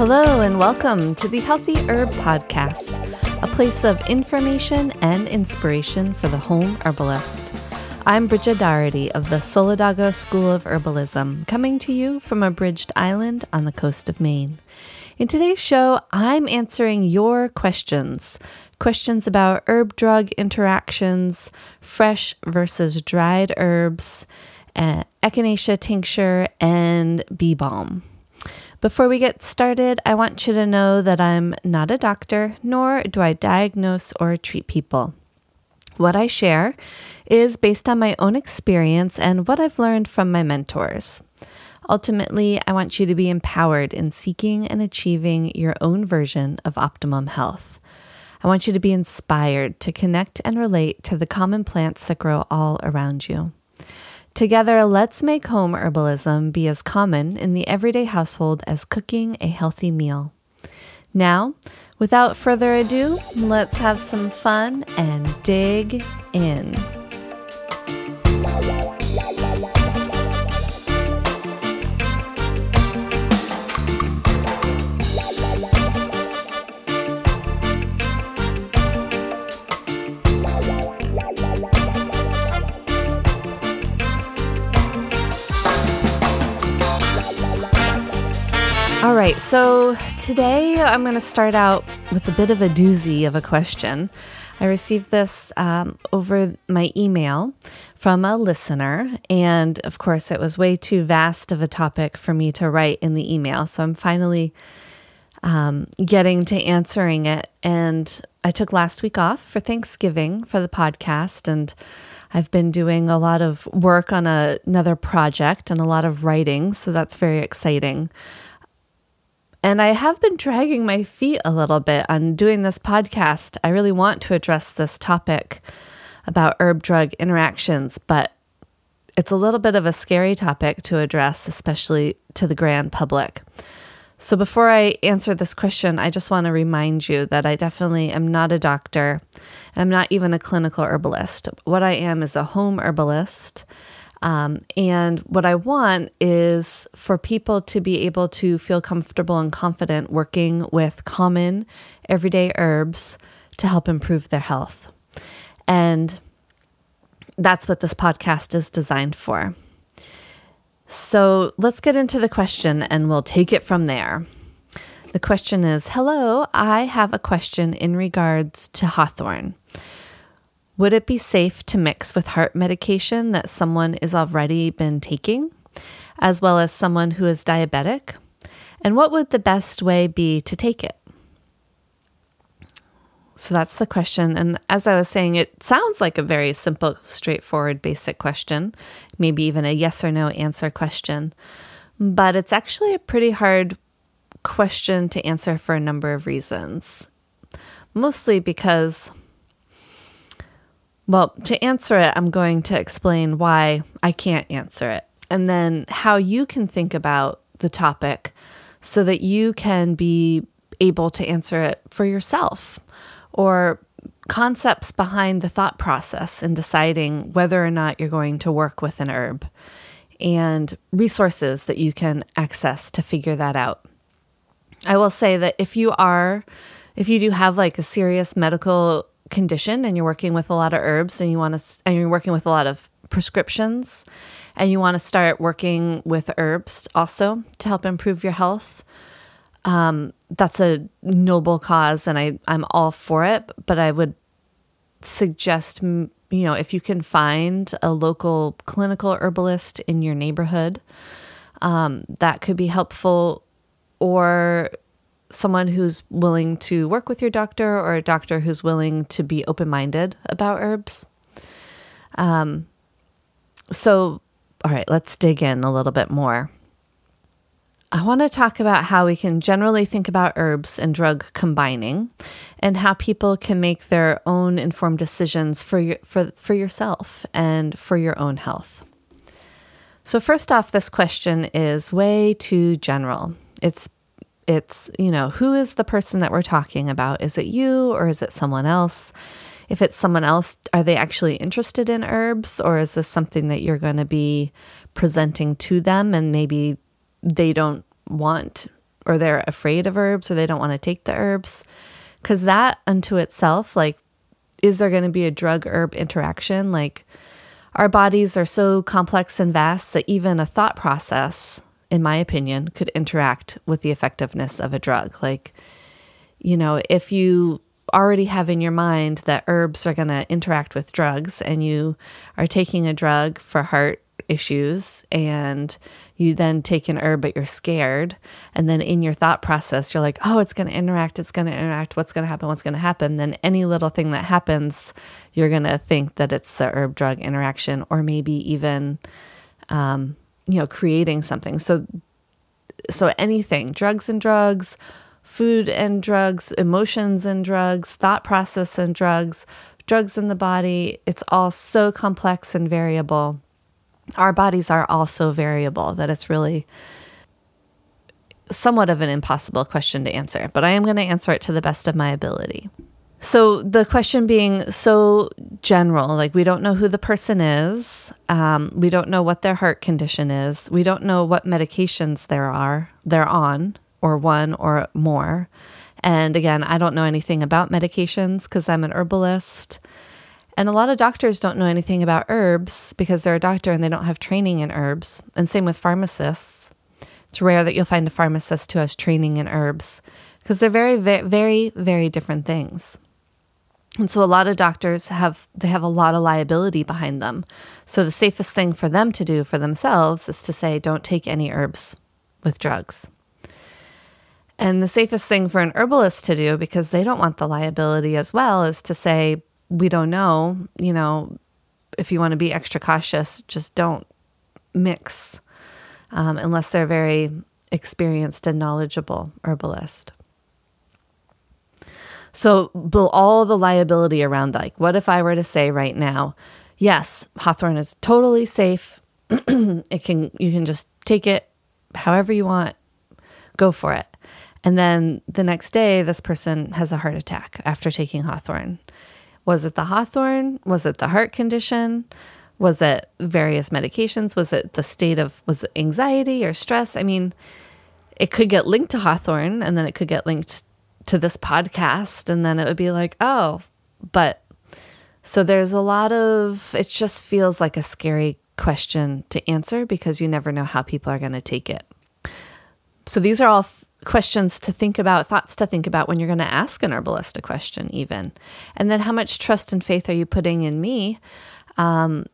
Hello and welcome to the Healthy Herb Podcast, a place of information and inspiration for the home herbalist. I'm Bridget Doherty of the Solidago School of Herbalism, coming to you from a bridged island on the coast of Maine. In today's show, I'm answering your questions about herb-drug interactions, fresh versus dried herbs, echinacea tincture, and bee balm. Before we get started, I want you to know that I'm not a doctor, nor do I diagnose or treat people. What I share is based on my own experience and what I've learned from my mentors. Ultimately, I want you to be empowered in seeking and achieving your own version of optimum health. I want you to be inspired to connect and relate to the common plants that grow all around you. Together, let's make home herbalism be as common in the everyday household as cooking a healthy meal. Now, without further ado, let's have some fun and dig in. All right, so today I'm going to start out with a bit of a doozy of a question. I received this over my email from a listener, and of course it was way too vast of a topic for me to write in the email, so I'm finally getting to answering it. And I took last week off for Thanksgiving for the podcast, and I've been doing a lot of work on another project and a lot of writing, so that's very exciting. And I have been dragging my feet a little bit on doing this podcast. I really want to address this topic about herb-drug interactions, but it's a little bit of a scary topic to address, especially to the grand public. So before I answer this question, I just want to remind you that I definitely am not a doctor. I'm not even a clinical herbalist. What I am is a home herbalist. And what I want is for people to be able to feel comfortable and confident working with common everyday herbs to help improve their health. And that's what this podcast is designed for. So let's get into the question and we'll take it from there. The question is, hello, I have a question in regards to hawthorn. Would it be safe to mix with heart medication that someone is already been taking, as well as someone who is diabetic? And what would the best way be to take it? So that's the question. And as I was saying, it sounds like a very simple, straightforward, basic question, maybe even a yes or no answer question. But it's actually a pretty hard question to answer for a number of reasons, mostly because... Well, to answer it, I'm going to explain why I can't answer it, and then how you can think about the topic so that you can be able to answer it for yourself, or concepts behind the thought process in deciding whether or not you're going to work with an herb, and resources that you can access to figure that out. I will say that if you do have like a serious medical condition and you're working with a lot of herbs and you're working with a lot of prescriptions and you want to start working with herbs also to help improve your health, that's a noble cause and I'm all for it. But I would suggest, if you can find a local clinical herbalist in your neighborhood, that could be helpful, or someone who's willing to work with your doctor, or a doctor who's willing to be open-minded about herbs. So, all right, let's dig in a little bit more. I want to talk about how we can generally think about herbs and drug combining and how people can make their own informed decisions for yourself and for your own health. So first off, this question is way too general. It's you know, who is the person that we're talking about? Is it you or is it someone else? If it's someone else, are they actually interested in herbs, or is this something that you're going to be presenting to them and maybe they don't want, or they're afraid of herbs, or they don't want to take the herbs? Because that unto itself, like, is there going to be a drug-herb interaction? Like, our bodies are so complex and vast that even a thought process, in my opinion, could interact with the effectiveness of a drug. Like, you know, if you already have in your mind that herbs are going to interact with drugs and you are taking a drug for heart issues and you then take an herb but you're scared, and then in your thought process you're like, oh, it's going to interact, what's going to happen, then any little thing that happens you're going to think that it's the herb drug interaction, or maybe even creating something. So anything, drugs and drugs, food and drugs, emotions and drugs, thought process and drugs in the body, it's all so complex and variable. Our bodies are all so variable that it's really somewhat of an impossible question to answer, but I am going to answer it to the best of my ability. So the question being so general, like, we don't know who the person is. We don't know what their heart condition is. We don't know what medications they're on, or one or more. And again, I don't know anything about medications because I'm an herbalist. And a lot of doctors don't know anything about herbs because they're a doctor and they don't have training in herbs. And same with pharmacists. It's rare that you'll find a pharmacist who has training in herbs because they're very, very, very different things. And so a lot of doctors have a lot of liability behind them. So the safest thing for them to do for themselves is to say, don't take any herbs with drugs. And the safest thing for an herbalist to do, because they don't want the liability as well, is to say, we don't know, you know, if you want to be extra cautious, just don't mix unless they're very experienced and knowledgeable herbalist. So all the liability around, like, what if I were to say right now, yes, hawthorn is totally safe. You can just take it however you want, go for it. And then the next day, this person has a heart attack after taking hawthorn. Was it the hawthorn? Was it the heart condition? Was it various medications? Was it the state of, was it anxiety or stress? I mean, it could get linked to hawthorn, and then it could get linked to this podcast, and then it would be like, oh, but so there's a lot of, it just feels like a scary question to answer because you never know how people are going to take it. So these are all questions to think about, thoughts to think about when you're going to ask an herbalist a question even. And then how much trust and faith are you putting in me? And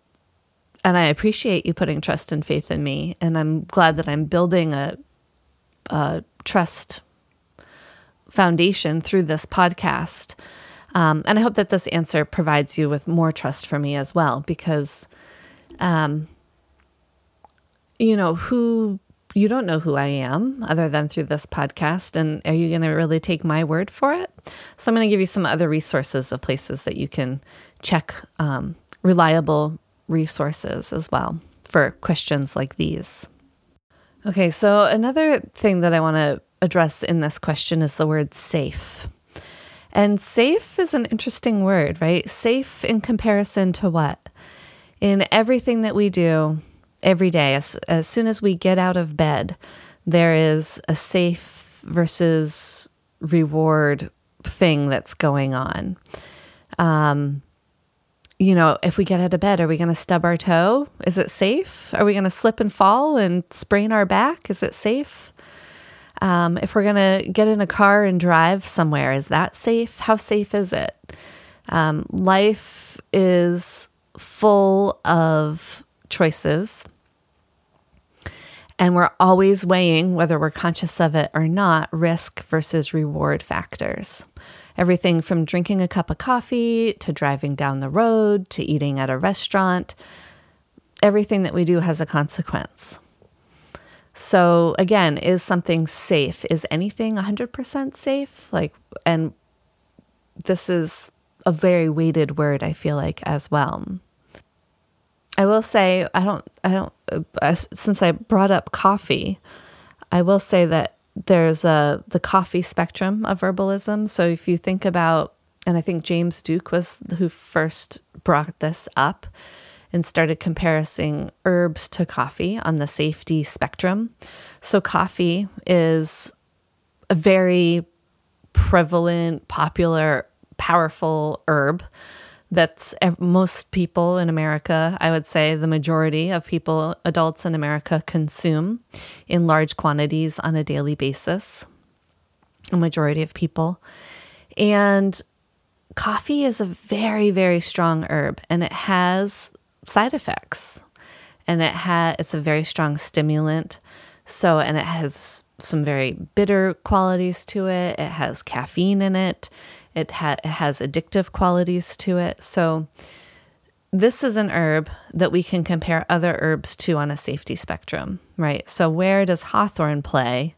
I appreciate you putting trust and faith in me. And I'm glad that I'm building a trust foundation through this podcast. And I hope that this answer provides you with more trust for me as well, because, you don't know who I am other than through this podcast, and are you going to really take my word for it? So I'm going to give you some other resources of places that you can check reliable resources as well for questions like these. Okay, so another thing that I want to address in this question is the word safe. And safe is an interesting word, right? Safe in comparison to what? In everything that we do, every day, as soon as we get out of bed, there is a safe versus reward thing that's going on. If we get out of bed, are we going to stub our toe? Is it safe? Are we going to slip and fall and sprain our back? Is it safe? If we're going to get in a car and drive somewhere, is that safe? How safe is it? Life is full of choices. And we're always weighing, whether we're conscious of it or not, risk versus reward factors. Everything from drinking a cup of coffee to driving down the road to eating at a restaurant, everything that we do has a consequence. So again, is something safe? Is anything 100% safe? And this is a very weighted word, I feel like, as well. I will say, since I brought up coffee, I will say that there's the coffee spectrum of herbalism. So if you think about, and I think James Duke was who first brought this up and started comparing herbs to coffee on the safety spectrum. So coffee is a very prevalent, popular, powerful herb. That's most people in America, I would say the majority of people, adults in America, consume in large quantities on a daily basis, a majority of people. And coffee is a very, very strong herb, and it has side effects. And it's a very strong stimulant. So, and it has some very bitter qualities to it. It has caffeine in it. It has addictive qualities to it. So this is an herb that we can compare other herbs to on a safety spectrum, right? So where does hawthorn play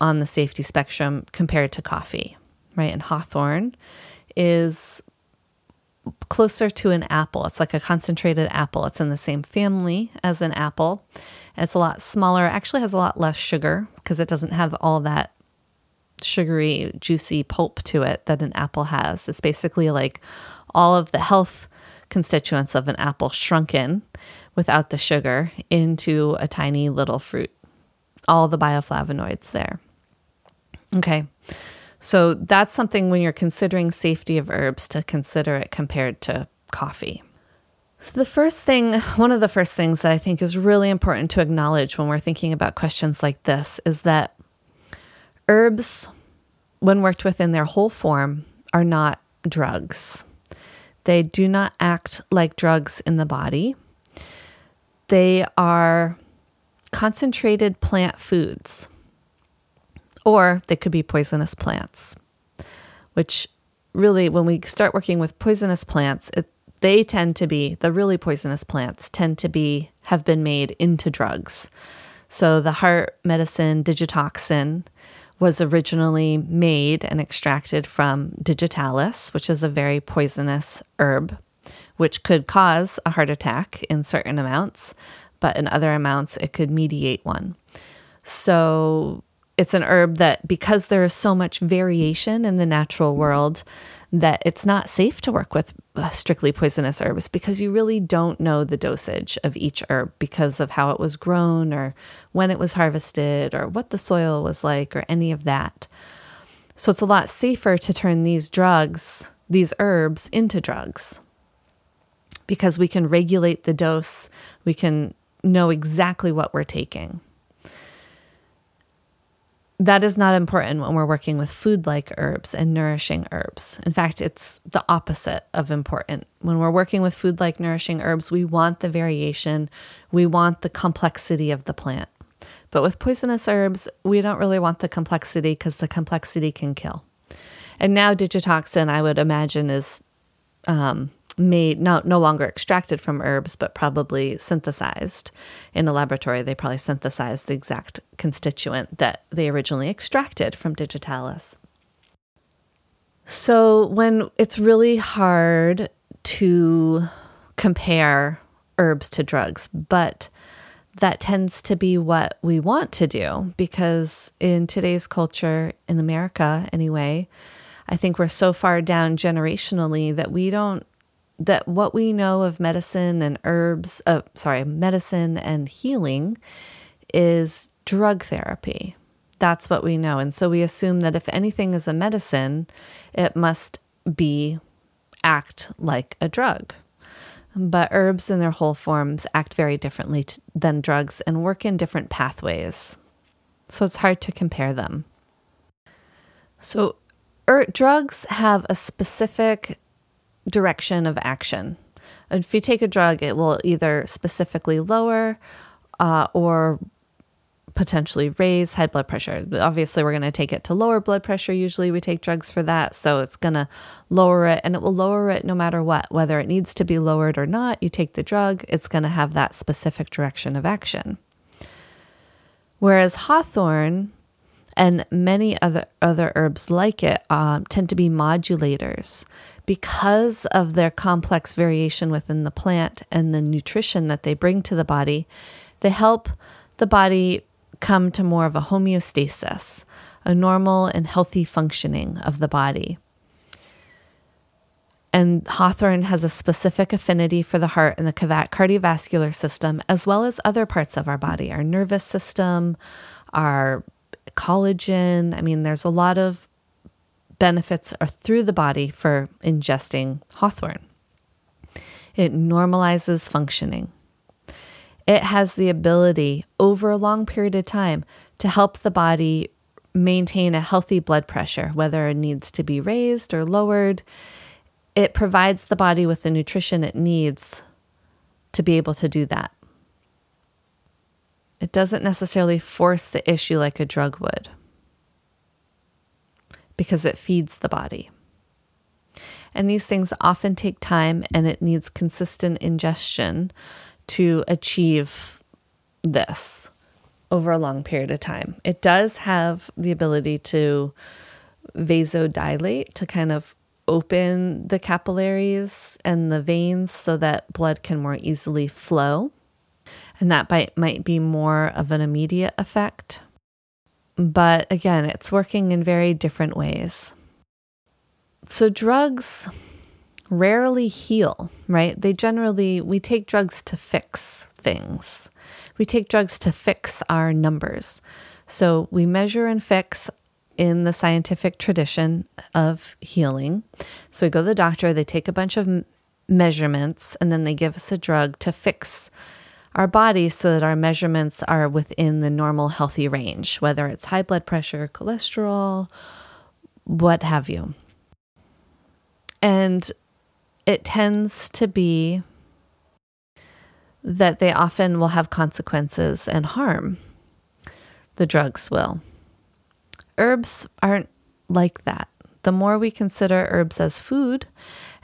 on the safety spectrum compared to coffee, right? And hawthorn is closer to an apple. It's like a concentrated apple. It's in the same family as an apple. It's a lot smaller. It actually has a lot less sugar because it doesn't have all that sugary, juicy pulp to it that an apple has. It's basically like all of the health constituents of an apple shrunken without the sugar into a tiny little fruit. All the bioflavonoids there. Okay. So that's something when you're considering safety of herbs to consider it compared to coffee. So one of the first things that I think is really important to acknowledge when we're thinking about questions like this is that herbs, when worked with in their whole form, are not drugs. They do not act like drugs in the body. They are concentrated plant foods, or they could be poisonous plants, which really, when we start working with poisonous plants, the really poisonous plants have been made into drugs. So the heart medicine digitoxin was originally made and extracted from digitalis, which is a very poisonous herb, which could cause a heart attack in certain amounts, but in other amounts, it could mediate one. So it's an herb that, because there is so much variation in the natural world, that it's not safe to work with strictly poisonous herbs because you really don't know the dosage of each herb because of how it was grown or when it was harvested or what the soil was like or any of that. So it's a lot safer to turn these herbs into drugs because we can regulate the dose. We can know exactly what we're taking. That is not important when we're working with food-like herbs and nourishing herbs. In fact, it's the opposite of important. When we're working with food-like nourishing herbs, we want the variation. We want the complexity of the plant. But with poisonous herbs, we don't really want the complexity because the complexity can kill. And now digitoxin, I would imagine, is made no longer extracted from herbs, but probably synthesized in a laboratory. They probably synthesized the exact constituent that they originally extracted from digitalis. So when it's really hard to compare herbs to drugs, but that tends to be what we want to do because in today's culture, in America anyway, I think we're so far down generationally that that what we know of medicine and healing is drug therapy. That's what we know. And so we assume that if anything is a medicine, it must act like a drug. But herbs in their whole forms act very differently than drugs and work in different pathways. So it's hard to compare them. So drugs have a specific direction of action. If you take a drug, it will either specifically lower or potentially raise high blood pressure. Obviously, we're going to take it to lower blood pressure. Usually we take drugs for that. So it's going to lower it, and it will lower it no matter what. Whether it needs to be lowered or not, you take the drug, it's going to have that specific direction of action. Whereas hawthorn and many other herbs like it tend to be modulators because of their complex variation within the plant and the nutrition that they bring to the body. They help the body come to more of a homeostasis, a normal and healthy functioning of the body. And hawthorn has a specific affinity for the heart and the cardiovascular system, as well as other parts of our body, our nervous system, our collagen. I mean, there's a lot of benefits through the body for ingesting hawthorn. It normalizes functioning. It has the ability over a long period of time to help the body maintain a healthy blood pressure, whether it needs to be raised or lowered. It provides the body with the nutrition it needs to be able to do that. It doesn't necessarily force the issue like a drug would because it feeds the body. And these things often take time, and it needs consistent ingestion to achieve this over a long period of time. It does have the ability to vasodilate, to kind of open the capillaries and the veins so that blood can more easily flow. And that might be more of an immediate effect. But again, it's working in very different ways. So drugs rarely heal, right? We take drugs to fix things. We take drugs to fix our numbers. So we measure and fix in the scientific tradition of healing. So we go to the doctor, they take a bunch of measurements, and then they give us a drug to fix our body so that our measurements are within the normal healthy range, whether it's high blood pressure, cholesterol, what have you. And it tends to be that they often will have consequences and harm. The drugs will. Herbs aren't like that. The more we consider herbs as food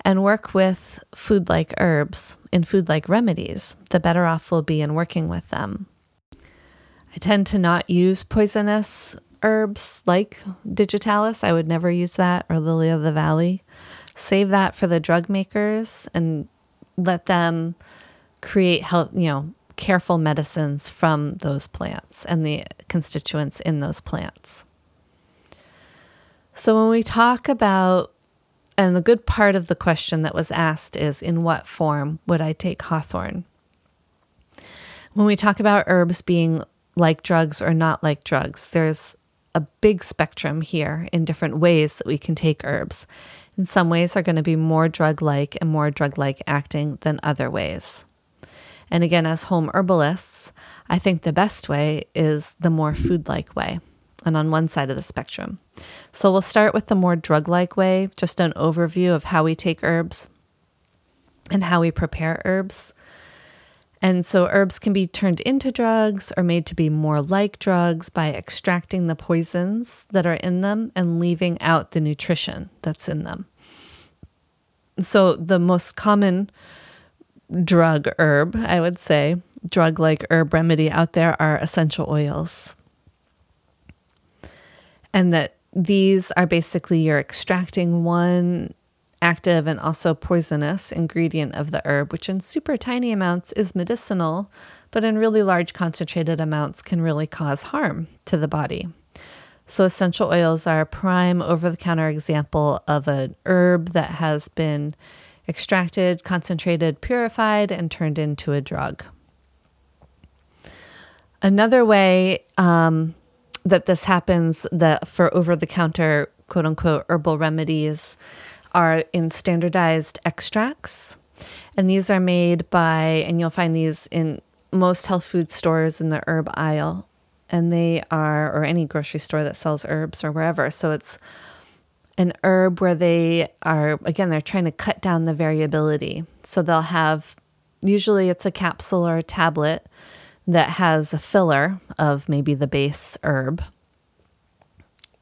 and work with food-like herbs and food-like remedies, the better off we'll be in working with them. I tend to not use poisonous herbs like digitalis. I would never use that, or lily of the valley. Save that for the drug makers and let them create health, careful medicines from those plants and the constituents in those plants. So when we talk about, and the good part of the question that was asked is, in what form would I take hawthorn? When we talk about herbs being like drugs or not like drugs, there's a big spectrum here in different ways that we can take herbs. In some ways are going to be more drug-like and more drug-like acting than other ways. And again, as home herbalists, I think the best way is the more food-like way, and on one side of the spectrum. So we'll start with the more drug-like way, just an overview of how we take herbs and how we prepare herbs. And so herbs can be turned into drugs or made to be more like drugs by extracting the poisons that are in them and leaving out the nutrition that's in them. So the most common drug herb, I would say, drug-like herb remedy out there are essential oils. And that these are basically, you're extracting one active and also poisonous ingredient of the herb, which in super tiny amounts is medicinal, but in really large concentrated amounts can really cause harm to the body. So essential oils are a prime over-the-counter example of an herb that has been extracted, concentrated, purified, and turned into a drug. Another way that this happens, that for over-the-counter, quote-unquote, herbal remedies are in standardized extracts. And these are made by, and you'll find these in most health food stores in the herb aisle, and they are, or any grocery store that sells herbs or wherever. So it's an herb where they are, again, they're trying to cut down the variability. So they'll have, usually it's a capsule or a tablet that has a filler of maybe the base herb,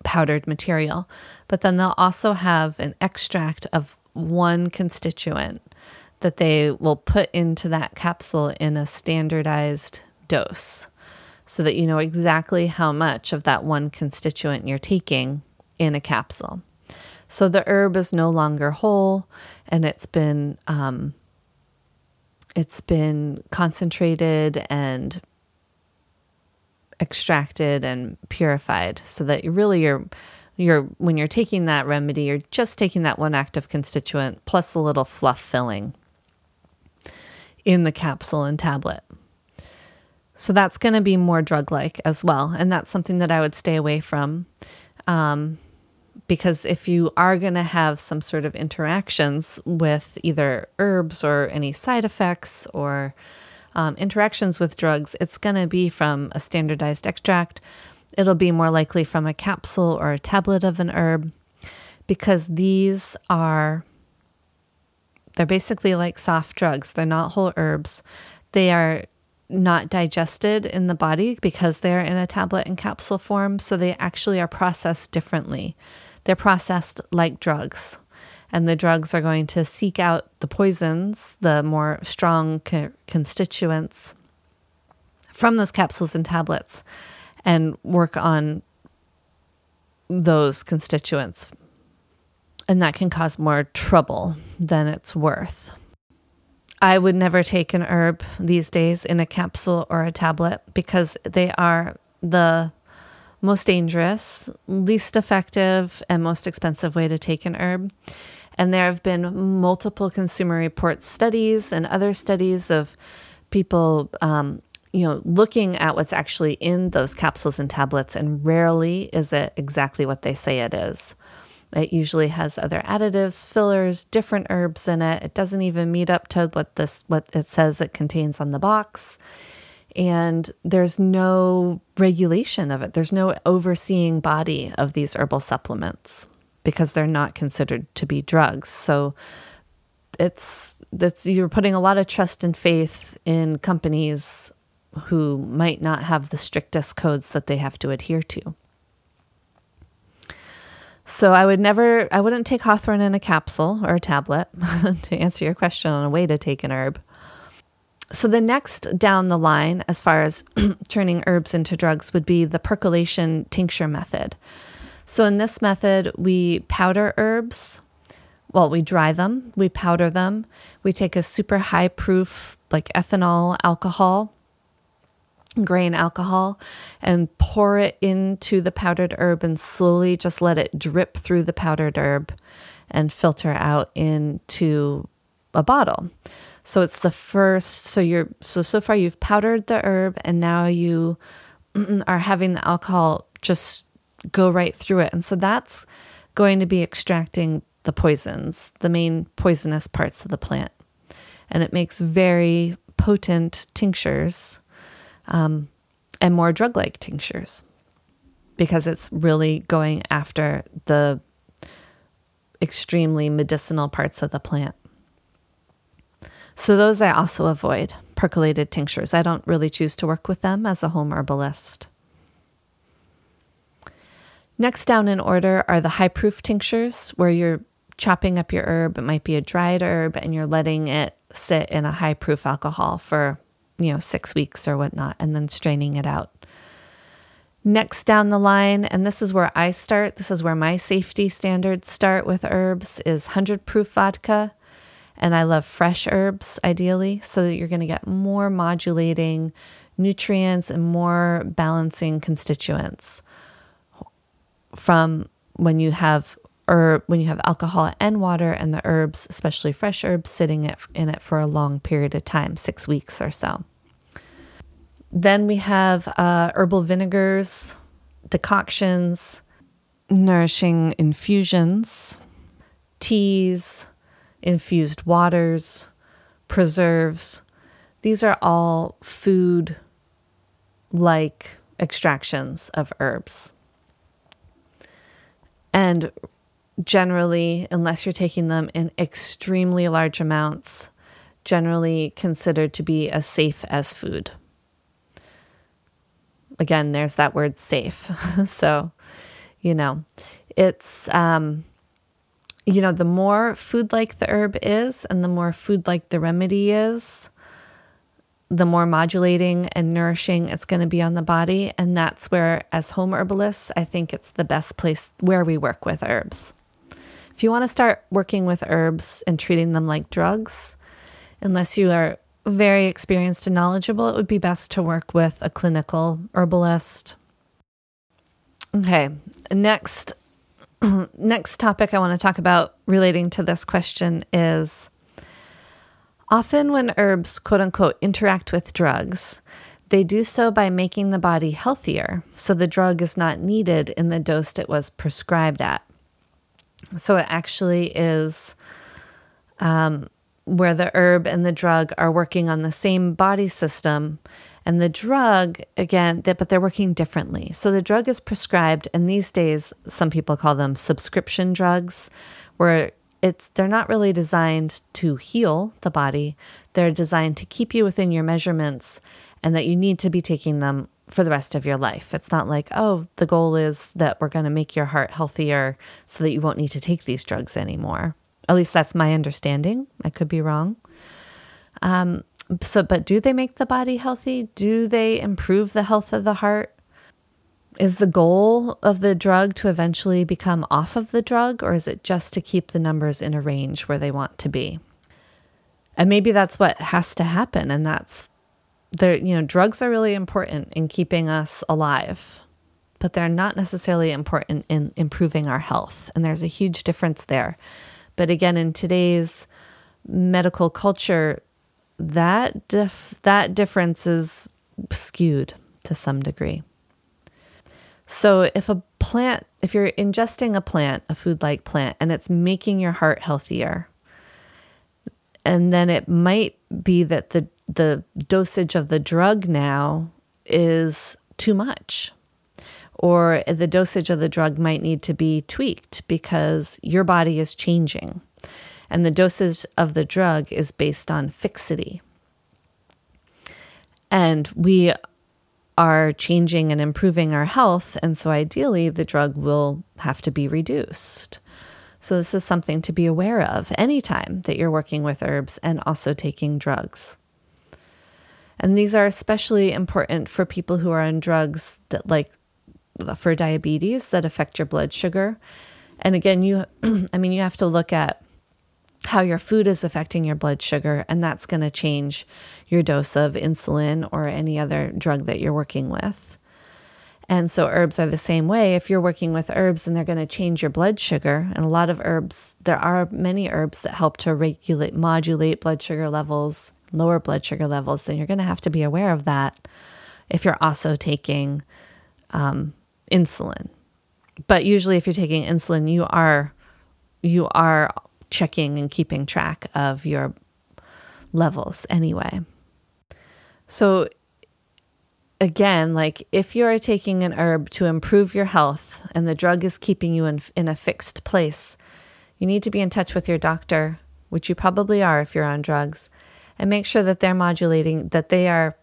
powdered material, but then they'll also have an extract of one constituent that they will put into that capsule in a standardized dose. so that you know exactly how much of that one constituent you're taking in a capsule. So the herb is no longer whole, and it's been concentrated and extracted and purified, so that really you're when you're taking that remedy, you're just taking that one active constituent plus a little fluff filling in the capsule and tablet. So that's going to be more drug-like as well, and that's something that I would stay away from. Because if you are going to have some sort of interactions with either herbs or any side effects or interactions with drugs, it's going to be from a standardized extract. It'll be more likely from a capsule or a tablet of an herb, because they're basically like soft drugs. They're not whole herbs. They are not digested in the body because they're in a tablet and capsule form, so they actually are processed differently. They're processed like drugs, and the drugs are going to seek out the poisons, the more strong constituents from those capsules and tablets, and work on those constituents. And that can cause more trouble than it's worth. I would never take an herb these days in a capsule or a tablet, because they are the most dangerous, least effective, and most expensive way to take an herb. And there have been multiple Consumer Reports studies and other studies of people, looking at what's actually in those capsules and tablets, and rarely is it exactly what they say it is. It usually has other additives, fillers, different herbs in it. It doesn't even meet up to what it says it contains on the box. And there's no regulation of it. There's no overseeing body of these herbal supplements, because they're not considered to be drugs. So you're putting a lot of trust and faith in companies who might not have the strictest codes that they have to adhere to. So I wouldn't take hawthorn in a capsule or a tablet to answer your question on a way to take an herb. So the next down the line, as far as turning herbs into drugs, would be the percolation tincture method. So in this method, we powder herbs. Well, we dry them, we powder them. We take a super high proof, like ethanol alcohol, grain alcohol, and pour it into the powdered herb, and slowly just let it drip through the powdered herb and filter out into a bottle. So it's the first, so far you've powdered the herb, and now you are having the alcohol just go right through it. And so that's going to be extracting the poisons, the main poisonous parts of the plant. And it makes very potent tinctures, and more drug-like tinctures, because it's really going after the extremely medicinal parts of the plant. So those I also avoid, percolated tinctures. I don't really choose to work with them as a home herbalist. Next down in order are the high-proof tinctures, where you're chopping up your herb. It might be a dried herb, and you're letting it sit in a high-proof alcohol for 6 weeks or whatnot, and then straining it out. Next down the line, and this is where I start, this is where my safety standards start with herbs, is 100 proof vodka. And I love fresh herbs, ideally, so that you're going to get more modulating nutrients and more balancing constituents from when you have alcohol and water and the herbs, especially fresh herbs, sitting in it for a long period of time, 6 weeks or so. Then we have herbal vinegars, decoctions, nourishing infusions, teas, infused waters, preserves. These are all food-like extractions of herbs. And generally, unless you're taking them in extremely large amounts, generally considered to be as safe as food. Again, there's that word safe. So, it's, the more food-like the herb is and the more food-like the remedy is, the more modulating and nourishing it's going to be on the body. And that's where, as home herbalists, I think it's the best place where we work with herbs. If you want to start working with herbs and treating them like drugs, unless you are very experienced and knowledgeable, it would be best to work with a clinical herbalist. Okay, next topic I want to talk about relating to this question is, often when herbs, quote unquote, interact with drugs, they do so by making the body healthier, so the drug is not needed in the dose it was prescribed at. So it actually is where the herb and the drug are working on the same body system, and the drug, again, but they're working differently. So the drug is prescribed, and these days, some people call them subscription drugs, where they're not really designed to heal the body. They're designed to keep you within your measurements and that you need to be taking them for the rest of your life. It's not like, oh, the goal is that we're going to make your heart healthier so that you won't need to take these drugs anymore. At least that's my understanding. I could be wrong. But do they make the body healthy? Do they improve the health of the heart? Is the goal of the drug to eventually become off of the drug, or is it just to keep the numbers in a range where they want to be? And maybe that's what has to happen, and that's there. You know, drugs are really important in keeping us alive, but they're not necessarily important in improving our health, and there's a huge difference there. But again, in today's medical culture, that difference is skewed to some degree. So if you're ingesting a food like plant, and it's making your heart healthier, and then it might be that the dosage of the drug now is too much, or the dosage of the drug might need to be tweaked because your body is changing, and the dosage of the drug is based on fixity. And we are changing and improving our health, and so ideally the drug will have to be reduced. So this is something to be aware of anytime that you're working with herbs and also taking drugs. And these are especially important for people who are on drugs that, like for diabetes, that affect your blood sugar. And again, you have to look at how your food is affecting your blood sugar, and that's going to change your dose of insulin or any other drug that you're working with. And so herbs are the same way. If you're working with herbs, then they're going to change your blood sugar. And a lot of herbs, there are many herbs that help to modulate blood sugar levels, lower blood sugar levels. Then you're going to have to be aware of that if you're also taking insulin. But usually if you're taking insulin, you are checking and keeping track of your levels anyway. So again, like if you're taking an herb to improve your health and the drug is keeping you in a fixed place, you need to be in touch with your doctor, which you probably are if you're on drugs, and make sure that they're modulating, that they are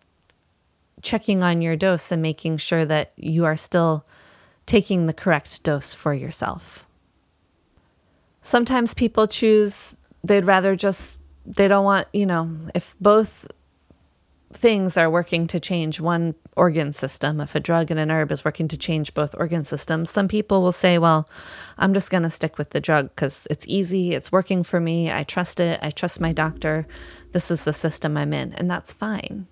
checking on your dose and making sure that you are still taking the correct dose for yourself. Sometimes people they don't want, if both things are working to change one organ system, if a drug and an herb is working to change both organ systems, some people will say, well, I'm just going to stick with the drug because it's easy, it's working for me, I trust it, I trust my doctor, this is the system I'm in, and that's fine.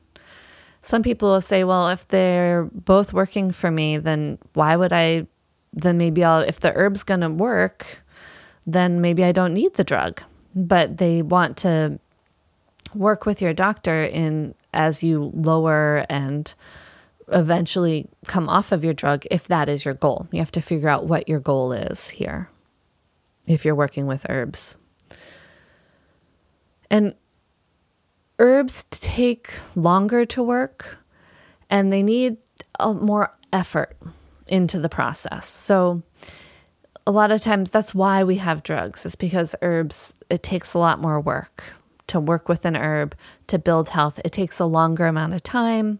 Some people will say, well, if they're both working for me, then if the herb's going to work, then maybe I don't need the drug. But they want to work with your doctor as you lower and eventually come off of your drug if that is your goal. You have to figure out what your goal is here if you're working with herbs. And herbs take longer to work, and they need more effort into the process. So a lot of times that's why we have drugs, is because herbs, it takes a lot more work to work with an herb, to build health. It takes a longer amount of time,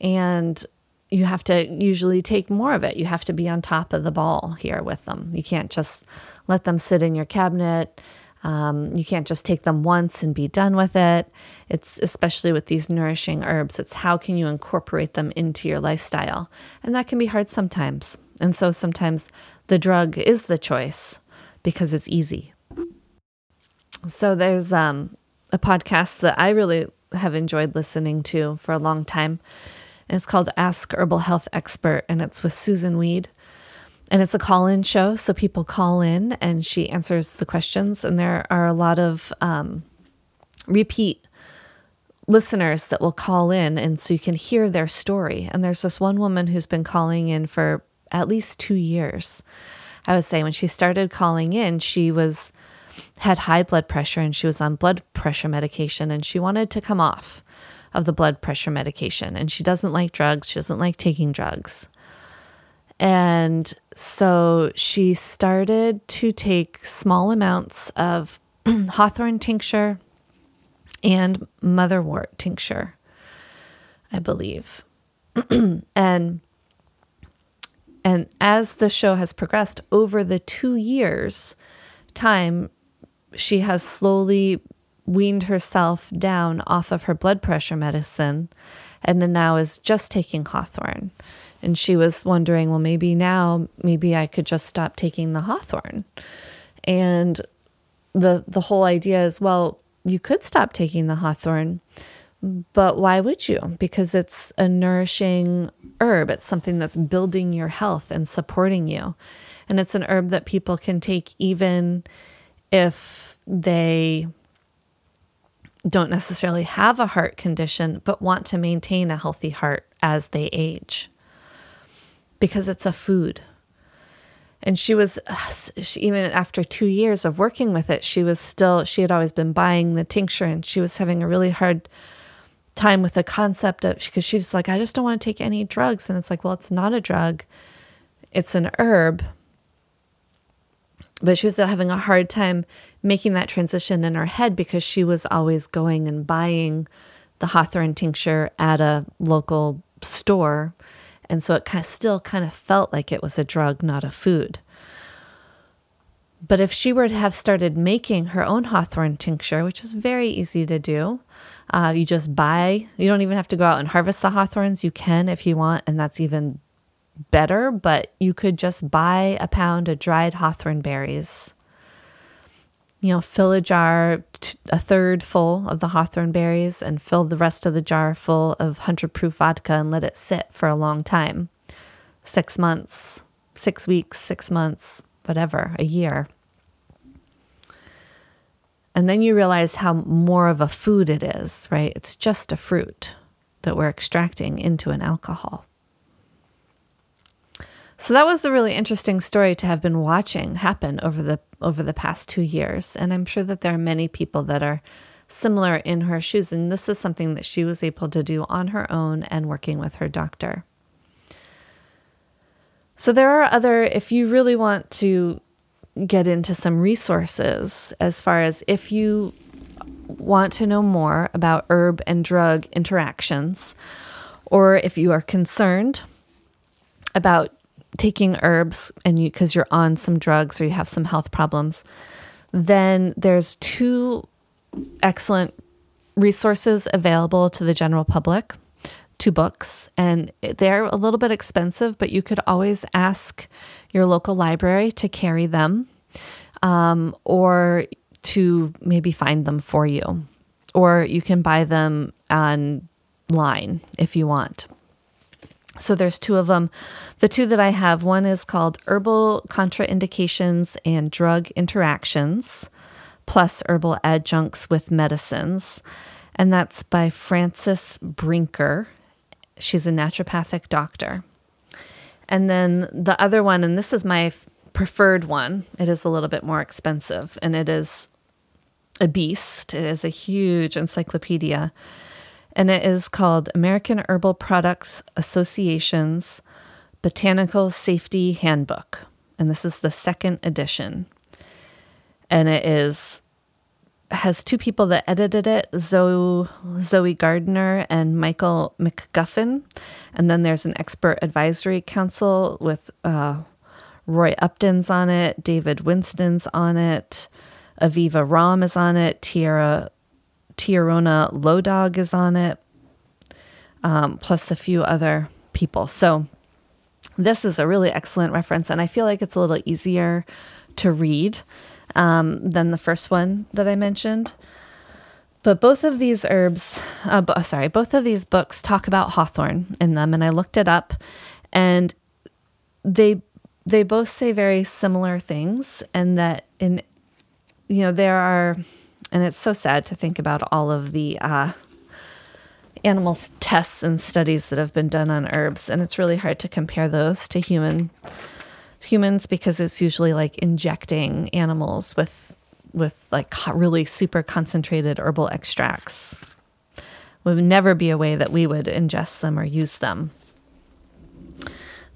and you have to usually take more of it. You have to be on top of the ball here with them. You can't just let them sit in your cabinet You can't just take them once and be done with it. It's especially with these nourishing herbs, it's how can you incorporate them into your lifestyle? And that can be hard sometimes. And so sometimes the drug is the choice because it's easy. So there's a podcast that I really have enjoyed listening to for a long time. And it's called Ask Herbal Health Expert, and it's with Susan Weed. And it's a call-in show, so people call in and she answers the questions. And there are a lot of repeat listeners that will call in, and so you can hear their story. And there's this one woman who's been calling in for at least 2 years. I would say when she started calling in, she had high blood pressure and she was on blood pressure medication, and she wanted to come off of the blood pressure medication. And she doesn't like drugs. She doesn't like taking drugs. And so she started to take small amounts of hawthorn tincture and motherwort tincture, I believe. And as the show has progressed over the 2 years' time, she has slowly weaned herself down off of her blood pressure medicine and now is just taking hawthorn. And she was wondering, well, maybe I could just stop taking the hawthorn. And the whole idea is, well, you could stop taking the hawthorn, but why would you? Because it's a nourishing herb. It's something that's building your health and supporting you. And it's an herb that people can take even if they don't necessarily have a heart condition, but want to maintain a healthy heart as they age. Because it's a food. And she even after 2 years of working with it, she had always been buying the tincture, and she was having a really hard time with the concept of, because she's like, I just don't want to take any drugs. And it's like, well, it's not a drug. It's an herb. But she was having a hard time making that transition in her head because she was always going and buying the hawthorn tincture at a local store. And so it still kind of felt like it was a drug, not a food. But if she were to have started making her own hawthorn tincture, which is very easy to do, you just buy, you don't even have to go out and harvest the hawthorns. You can if you want, and that's even better, but you could just buy a pound of dried hawthorn berries. Fill a jar, a third full of the hawthorn berries, and fill the rest of the jar full of 100-proof vodka and let it sit for a long time. 6 months, 6 weeks, 6 months, whatever, a year. And then you realize how more of a food it is, right? It's just a fruit that we're extracting into an alcohol. So that was a really interesting story to have been watching happen over the past 2 years. And I'm sure that there are many people that are similar in her shoes. And this is something that she was able to do on her own and working with her doctor. So there are if you really want to get into some resources, as far as if you want to know more about herb and drug interactions, or if you are concerned about taking herbs and because you're on some drugs or you have some health problems, then there's two excellent resources available to the general public, two books, and they're a little bit expensive, but you could always ask your local library to carry them or to maybe find them for you, or you can buy them online if you want. So there's two of them. The two that I have, one is called Herbal Contraindications and Drug Interactions, plus Herbal Adjuncts with Medicines. And that's by Frances Brinker. She's a naturopathic doctor. And then the other one, and this is my preferred one, it is a little bit more expensive, and it is a beast. It is a huge encyclopedia. And it is called American Herbal Products Association's Botanical Safety Handbook. And this is the second edition. And it has two people that edited it, Zoe Gardner and Michael McGuffin. And then there's an expert advisory council with Roy Upton's on it, David Winston's on it, Aviva Romm is on it. Tieraona Low Dog is on it, plus a few other people. So this is a really excellent reference, and I feel like it's a little easier to read than the first one that I mentioned. But both of these books talk about hawthorn in them, and I looked it up, and they both say very similar things, and that and it's so sad to think about all of the animal tests and studies that have been done on herbs, and it's really hard to compare those to humans because it's usually like injecting animals with like really super concentrated herbal extracts. Would never be a way that we would ingest them or use them.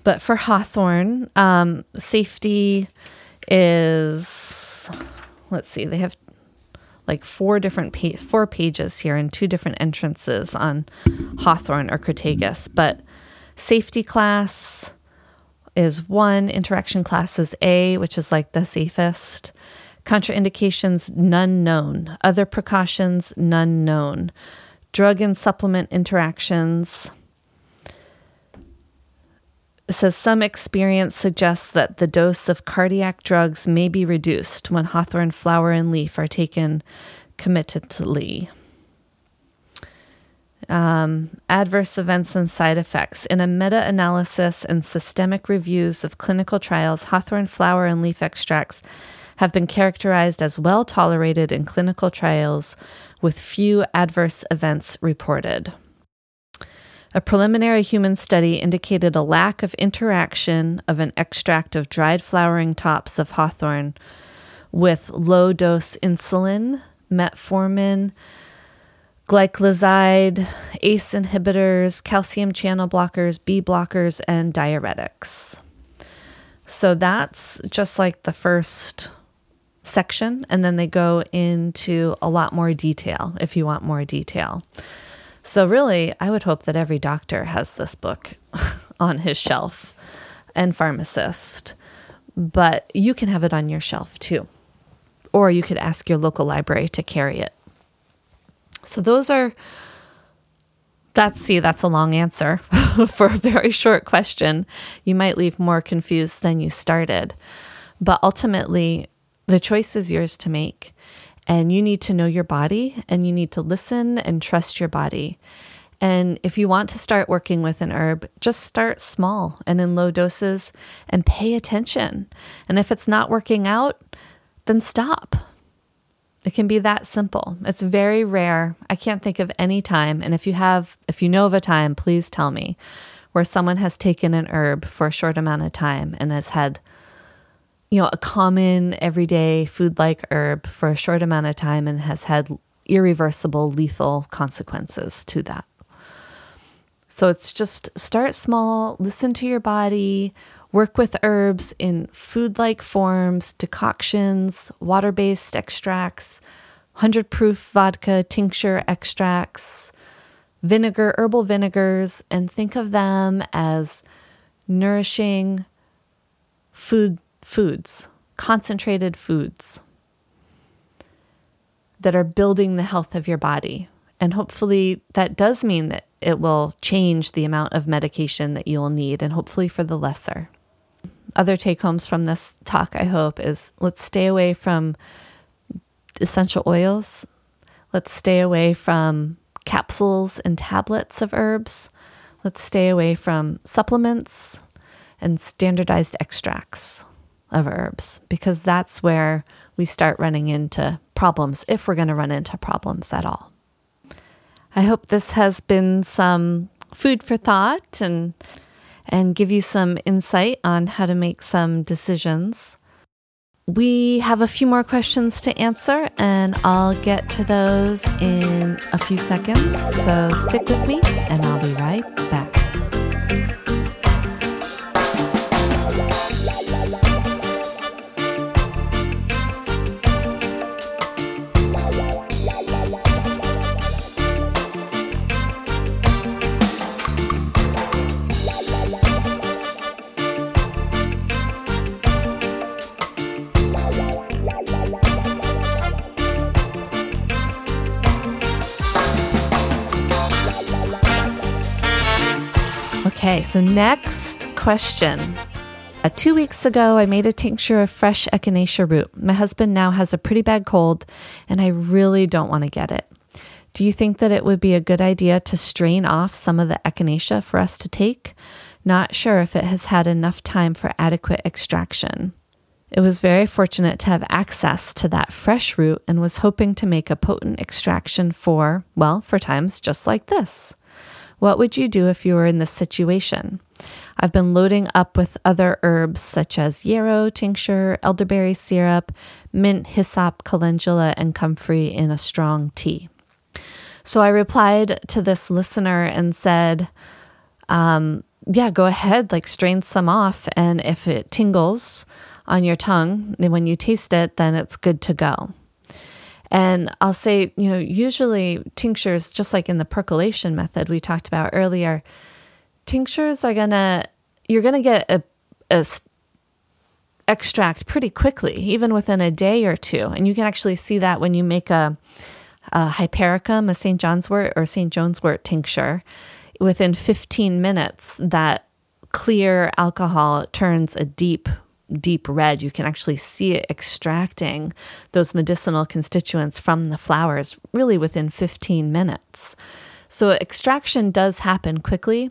But for hawthorn, safety is, let's see, they have like four pages here and two different entrances on hawthorn or crataegus. But safety class is 1, interaction class is A, which is like the safest. Contraindications, none known. Other precautions, none known. Drug and supplement interactions. It says some experience suggests that the dose of cardiac drugs may be reduced when hawthorn flower and leaf are taken concomitantly. Adverse events and side effects. In a meta-analysis and systemic reviews of clinical trials, hawthorn flower and leaf extracts have been characterized as well-tolerated in clinical trials with few adverse events reported. A preliminary human study indicated a lack of interaction of an extract of dried flowering tops of hawthorn with low-dose insulin, metformin, glycoside, ACE inhibitors, calcium channel blockers, B blockers, and diuretics. So that's just like the first section, and then they go into a lot more detail if you want more detail. So really, I would hope that every doctor has this book on his shelf, and pharmacist, but you can have it on your shelf too, or you could ask your local library to carry it. So that's a long answer for a very short question. You might leave more confused than you started, but ultimately the choice is yours to make. And you need to know your body, and you need to listen and trust your body. And if you want to start working with an herb, just start small and in low doses and pay attention. And if it's not working out, then stop. It can be that simple. It's very rare. I can't think of any time. And if you know of a time, please tell me, where someone has taken an herb for a short amount of time and has had a common everyday food-like herb for a short amount of time and has had irreversible, lethal consequences to that. So it's just start small, listen to your body, work with herbs in food-like forms, decoctions, water-based extracts, 100-proof vodka tincture extracts, vinegar, herbal vinegars, and think of them as nourishing foods, concentrated foods that are building the health of your body. And hopefully that does mean that it will change the amount of medication that you'll need, and hopefully for the lesser. Other take homes from this talk, I hope, is let's stay away from essential oils. Let's stay away from capsules and tablets of herbs. Let's stay away from supplements and standardized extracts of herbs, because that's where we start running into problems, if we're going to run into problems at all. I hope this has been some food for thought and give you some insight on how to make some decisions. We have a few more questions to answer, and I'll get to those in a few seconds. So stick with me, and I'll be right back. Okay, so next question. 2 weeks ago, I made a tincture of fresh echinacea root. My husband now has a pretty bad cold, and I really don't want to get it. Do you think that it would be a good idea to strain off some of the echinacea for us to take? Not sure if it has had enough time for adequate extraction. It was very fortunate to have access to that fresh root and was hoping to make a potent extraction for, well, for times just like this. What would you do if you were in this situation? I've been loading up with other herbs such as yarrow tincture, elderberry syrup, mint, hyssop, calendula, and comfrey in a strong tea. So I replied to this listener and said, yeah, go ahead, like strain some off. And if it tingles on your tongue when you taste it, then it's good to go. And I'll say, you know, usually tinctures, just like in the percolation method we talked about earlier, tinctures are you're going to get a extract pretty quickly, even within a day or two. And you can actually see that when you make a hypericum, a St. John's wort or St. John's wort tincture. Within 15 minutes, that clear alcohol turns a deep, deep red. You can actually see it extracting those medicinal constituents from the flowers really within 15 minutes. So extraction does happen quickly.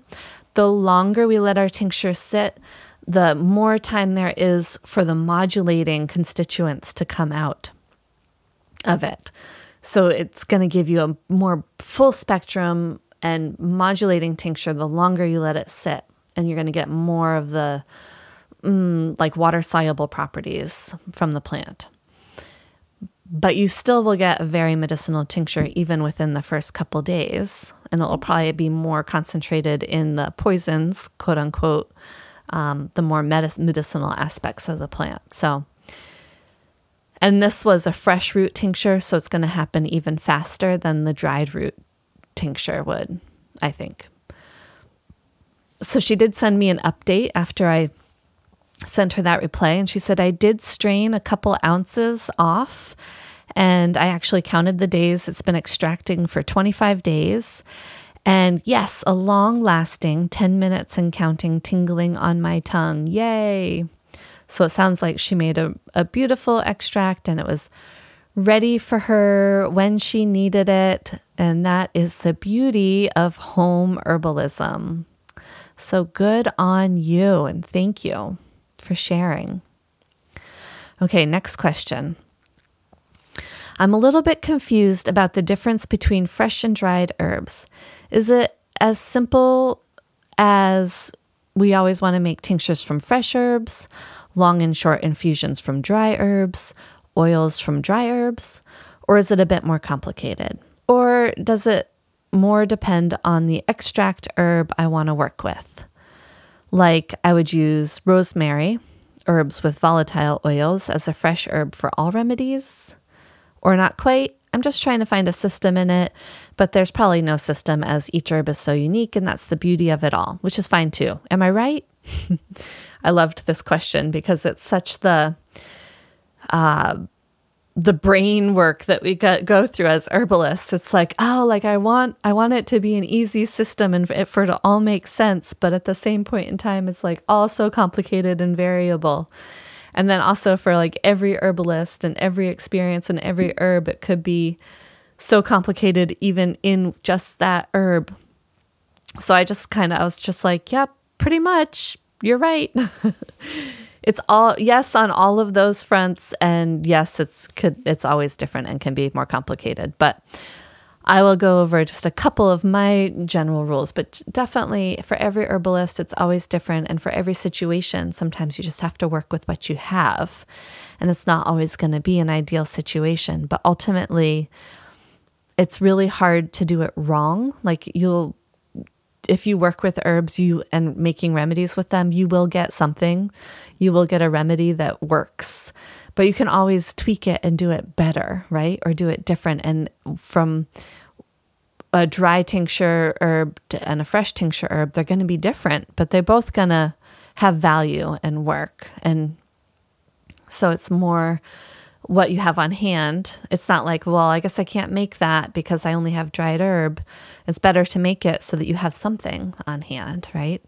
The longer we let our tincture sit, the more time there is for the modulating constituents to come out of it. So it's going to give you a more full spectrum and modulating tincture the longer you let it sit. And you're going to get more of the water-soluble properties from the plant. But you still will get a very medicinal tincture even within the first couple days. And it'll probably be more concentrated in the poisons, quote unquote, the more medicinal aspects of the plant. So, and this was a fresh root tincture, so it's going to happen even faster than the dried root tincture would, I think. So she did send me an update after I sent her that reply, and she said, I did strain a couple ounces off, and I actually counted the days it's been extracting for 25 days. And yes, a long-lasting 10 minutes and counting tingling on my tongue. Yay! So it sounds like she made a beautiful extract, and it was ready for her when she needed it. And that is the beauty of home herbalism. So good on you, and thank you for sharing. Okay, next question. I'm a little bit confused about the difference between fresh and dried herbs. Is it as simple as we always want to make tinctures from fresh herbs, long and short infusions from dry herbs, oils from dry herbs, or is it a bit more complicated? Or does it more depend on the extract herb I want to work with? Like, I would use rosemary, herbs with volatile oils, as a fresh herb for all remedies, or not quite. I'm just trying to find a system in it, but there's probably no system as each herb is so unique, and that's the beauty of it all, which is fine too. Am I right? I loved this question because it's such the brain work that we go through as herbalists. It's like, oh, like I want it to be an easy system and for it to all make sense. But at the same point in time, it's like all so complicated and variable. And then also for like every herbalist and every experience and every herb, it could be so complicated even in just that herb. So I was just like, yep, pretty much, you're right. It's all yes on all of those fronts, and yes, it's always different and can be more complicated. But I will go over just a couple of my general rules. But definitely for every herbalist, it's always different, and for every situation, sometimes you just have to work with what you have, and it's not always going to be an ideal situation. But ultimately, it's really hard to do it wrong. Like if you work with herbs and making remedies with them, you will get something. You will get a remedy that works. But you can always tweak it and do it better, right? Or do it different. And from a dry tincture herb and a fresh tincture herb, they're going to be different, but they're both going to have value and work. And so it's more what you have on hand. It's not like, well, I guess I can't make that because I only have dried herb. It's better to make it so that you have something on hand, right?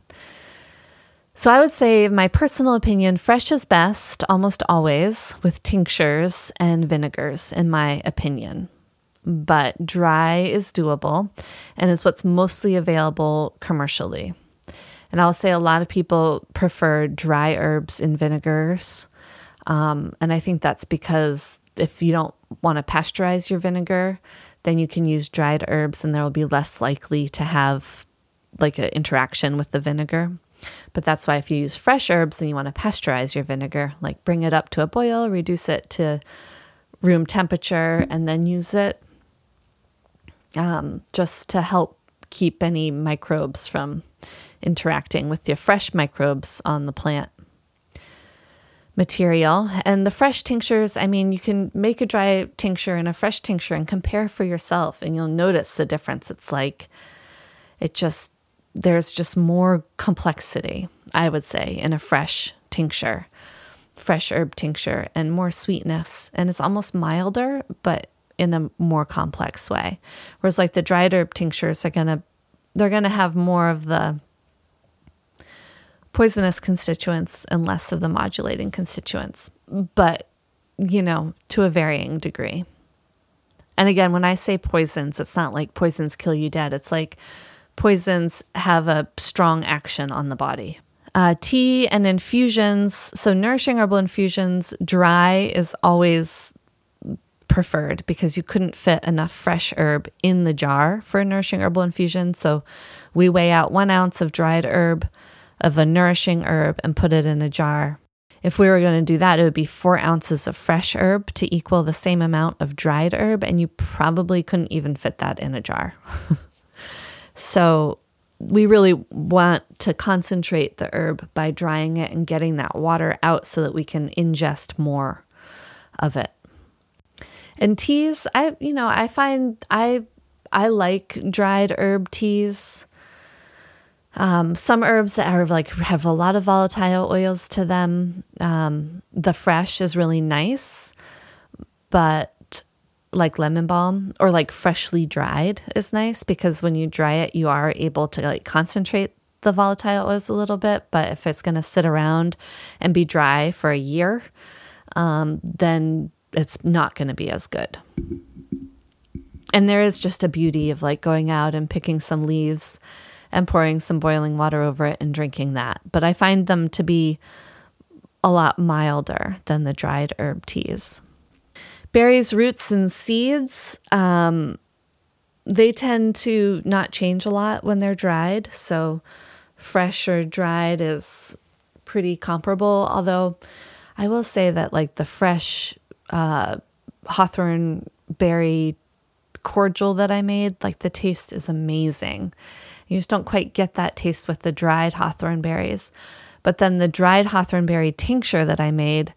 So I would say, my personal opinion, fresh is best almost always with tinctures and vinegars, in my opinion. But dry is doable and is what's mostly available commercially. And I'll say a lot of people prefer dry herbs in vinegars. And I think that's because if you don't want to pasteurize your vinegar, then you can use dried herbs and there will be less likely to have like an interaction with the vinegar. But that's why if you use fresh herbs and you want to pasteurize your vinegar, like bring it up to a boil, reduce it to room temperature, and then use it just to help keep any microbes from interacting with your fresh microbes on the plant material. And the fresh tinctures, I mean, you can make a dry tincture and a fresh tincture and compare for yourself, and you'll notice the difference. It's like there's just more complexity, I would say, in a fresh tincture, fresh herb tincture, and more sweetness. And it's almost milder, but in a more complex way. Whereas like the dried herb tinctures are they're going to have more of the poisonous constituents and less of the modulating constituents, but, you know, to a varying degree. And again, when I say poisons, it's not like poisons kill you dead. It's like poisons have a strong action on the body. Tea and infusions. So nourishing herbal infusions, dry is always preferred because you couldn't fit enough fresh herb in the jar for a nourishing herbal infusion. So we weigh out 1 ounce of dried herb of a nourishing herb and put it in a jar. If we were going to do that, it would be 4 ounces of fresh herb to equal the same amount of dried herb, and you probably couldn't even fit that in a jar. So we really want to concentrate the herb by drying it and getting that water out so that we can ingest more of it. And teas, I like dried herb teas. Some herbs that are like have a lot of volatile oils to them. The fresh is really nice, but like lemon balm or like freshly dried is nice because when you dry it, you are able to like concentrate the volatile oils a little bit. But if it's going to sit around and be dry for a year, then it's not going to be as good. And there is just a beauty of like going out and picking some leaves and pouring some boiling water over it and drinking that. But I find them to be a lot milder than the dried herb teas. Berries, roots, and seeds, they tend to not change a lot when they're dried. So fresh or dried is pretty comparable. Although I will say that like the fresh hawthorn berry cordial that I made, like the taste is amazing. You just don't quite get that taste with the dried hawthorn berries. But then the dried hawthorn berry tincture that I made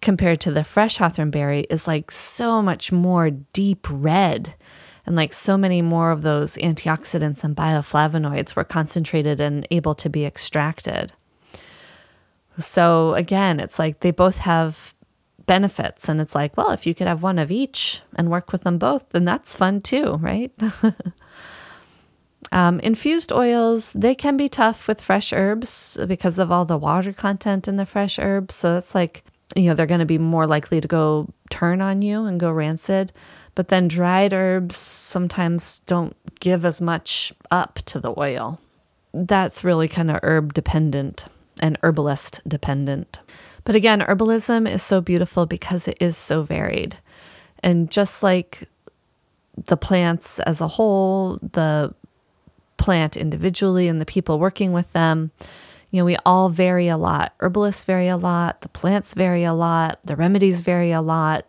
compared to the fresh hawthorn berry is like so much more deep red, and like so many more of those antioxidants and bioflavonoids were concentrated and able to be extracted. So again, it's like they both have benefits, and it's like, well, if you could have one of each and work with them both, then that's fun too, right? Infused oils, they can be tough with fresh herbs because of all the water content in the fresh herbs. So it's like, you know, they're going to be more likely to go turn on you and go rancid. But then dried herbs sometimes don't give as much up to the oil. That's really kind of herb dependent and herbalist dependent. But again, herbalism is so beautiful because it is so varied. And just like the plants as a whole, the plant individually and the people working with them, you know, we all vary a lot. Herbalists vary a lot. The plants vary a lot. The remedies vary a lot.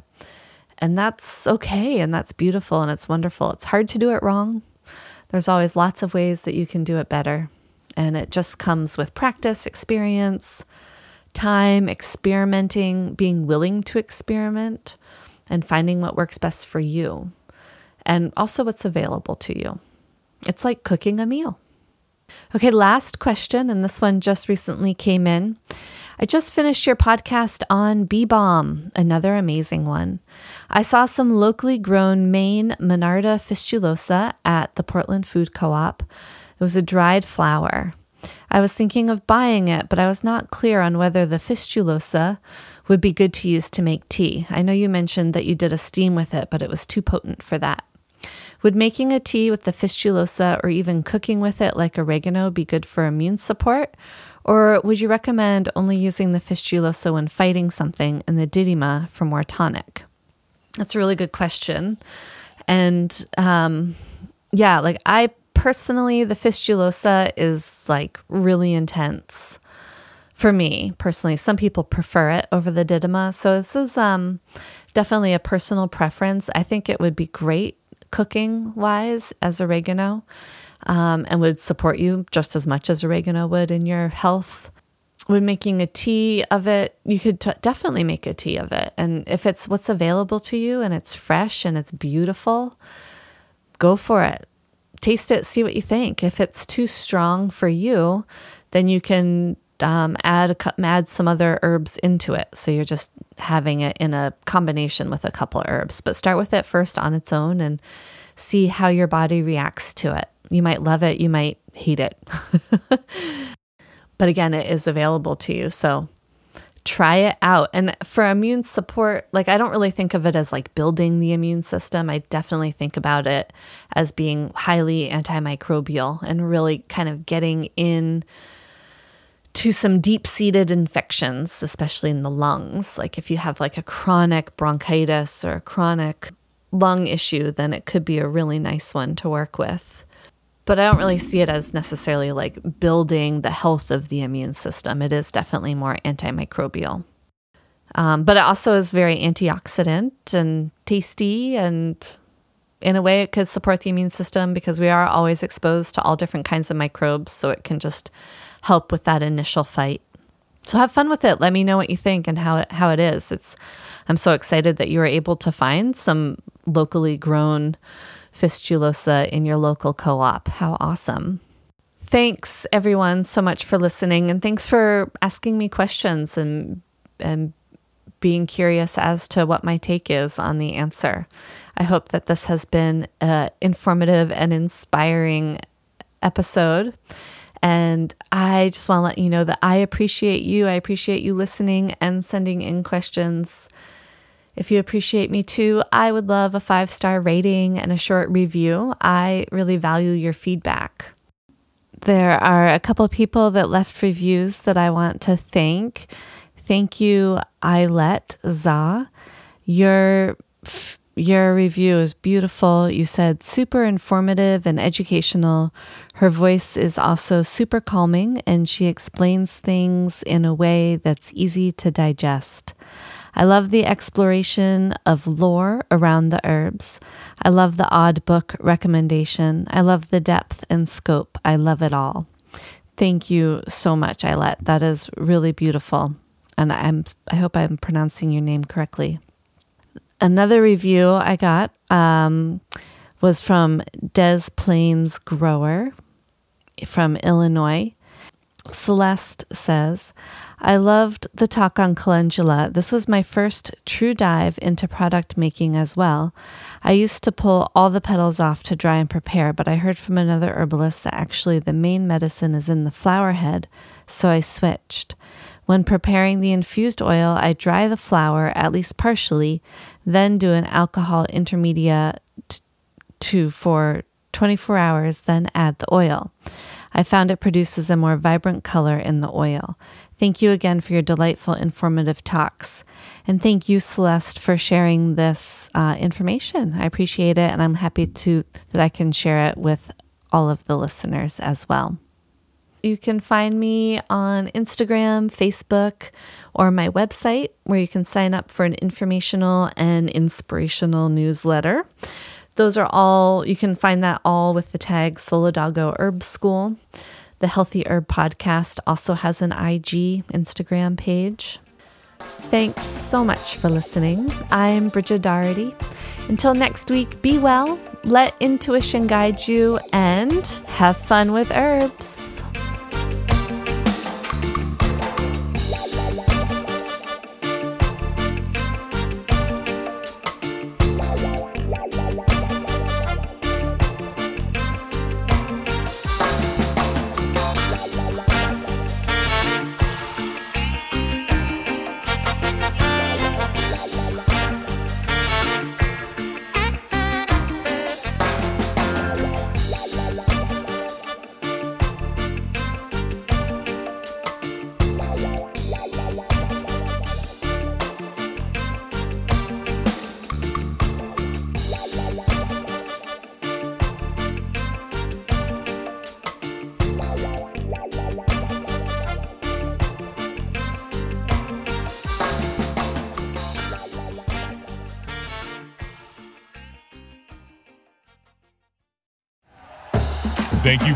And that's okay. And that's beautiful. And it's wonderful. It's hard to do it wrong. There's always lots of ways that you can do it better. And it just comes with practice, experience, time, experimenting, being willing to experiment, and finding what works best for you. And also what's available to you. It's like cooking a meal. Okay, last question, and this one just recently came in. I just finished your podcast on bee balm, another amazing one. I saw some locally grown Maine Monarda fistulosa at the Portland Food Co-op. It was a dried flower. I was thinking of buying it, but I was not clear on whether the fistulosa would be good to use to make tea. I know you mentioned that you did a steam with it, but it was too potent for that. Would making a tea with the fistulosa or even cooking with it like oregano be good for immune support? Or would you recommend only using the fistulosa when fighting something and the didima for more tonic? That's a really good question. And I personally, the fistulosa is like really intense for me personally. Some people prefer it over the didima. So this is definitely a personal preference. I think it would be great cooking wise as oregano, and would support you just as much as oregano would in your health. When making a tea of it, you could definitely make a tea of it. And if it's what's available to you and it's fresh and it's beautiful, go for it. Taste it, see what you think. If it's too strong for you, then you can add some other herbs into it. So you're just having it in a combination with a couple herbs. But start with it first on its own and see how your body reacts to it. You might love it, you might hate it. But again, it is available to you. So try it out. And for immune support, like I don't really think of it as like building the immune system. I definitely think about it as being highly antimicrobial and really kind of getting in to some deep-seated infections, especially in the lungs. Like if you have like a chronic bronchitis or a chronic lung issue, then it could be a really nice one to work with. But I don't really see it as necessarily like building the health of the immune system. It is definitely more antimicrobial. But it also is very antioxidant and tasty, and in a way it could support the immune system because we are always exposed to all different kinds of microbes, so it can just help with that initial fight. So have fun with it. Let me know what you think and how it is. I'm so excited that you were able to find some locally grown fistulosa in your local co-op. How awesome. Thanks everyone so much for listening, and thanks for asking me questions and being curious as to what my take is on the answer. I hope that this has been an informative and inspiring episode. And I just want to let you know that I appreciate you. I appreciate you listening and sending in questions. If you appreciate me too, I would love a 5-star rating and a short review. I really value your feedback. There are a couple of people that left reviews that I want to thank. Thank you, Ailet Zah. Your review is beautiful. You said, super informative and educational. Her voice is also super calming, and she explains things in a way that's easy to digest. I love the exploration of lore around the herbs. I love the odd book recommendation. I love the depth and scope. I love it all. Thank you so much, Ailet. That is really beautiful. And I hope I'm pronouncing your name correctly. Another review I got was from Des Plaines Grower from Illinois. Celeste says, I loved the talk on calendula. This was my first true dive into product making as well. I used to pull all the petals off to dry and prepare, but I heard from another herbalist that actually the main medicine is in the flower head, so I switched. When preparing the infused oil, I dry the flower, at least partially, then do an alcohol intermedia for 24 hours, then add the oil. I found it produces a more vibrant color in the oil. Thank you again for your delightful, informative talks. And thank you, Celeste, for sharing this information. I appreciate it, and I'm happy that I can share it with all of the listeners as well. You can find me on Instagram, Facebook, or my website, where you can sign up for an informational and inspirational newsletter. Those are all, you can find that all with the tag Solidago Herb School. The Healthy Herb Podcast also has an IG, Instagram page. Thanks so much for listening. I'm Bridget Doherty. Until next week, be well, let intuition guide you, and have fun with herbs. Thank you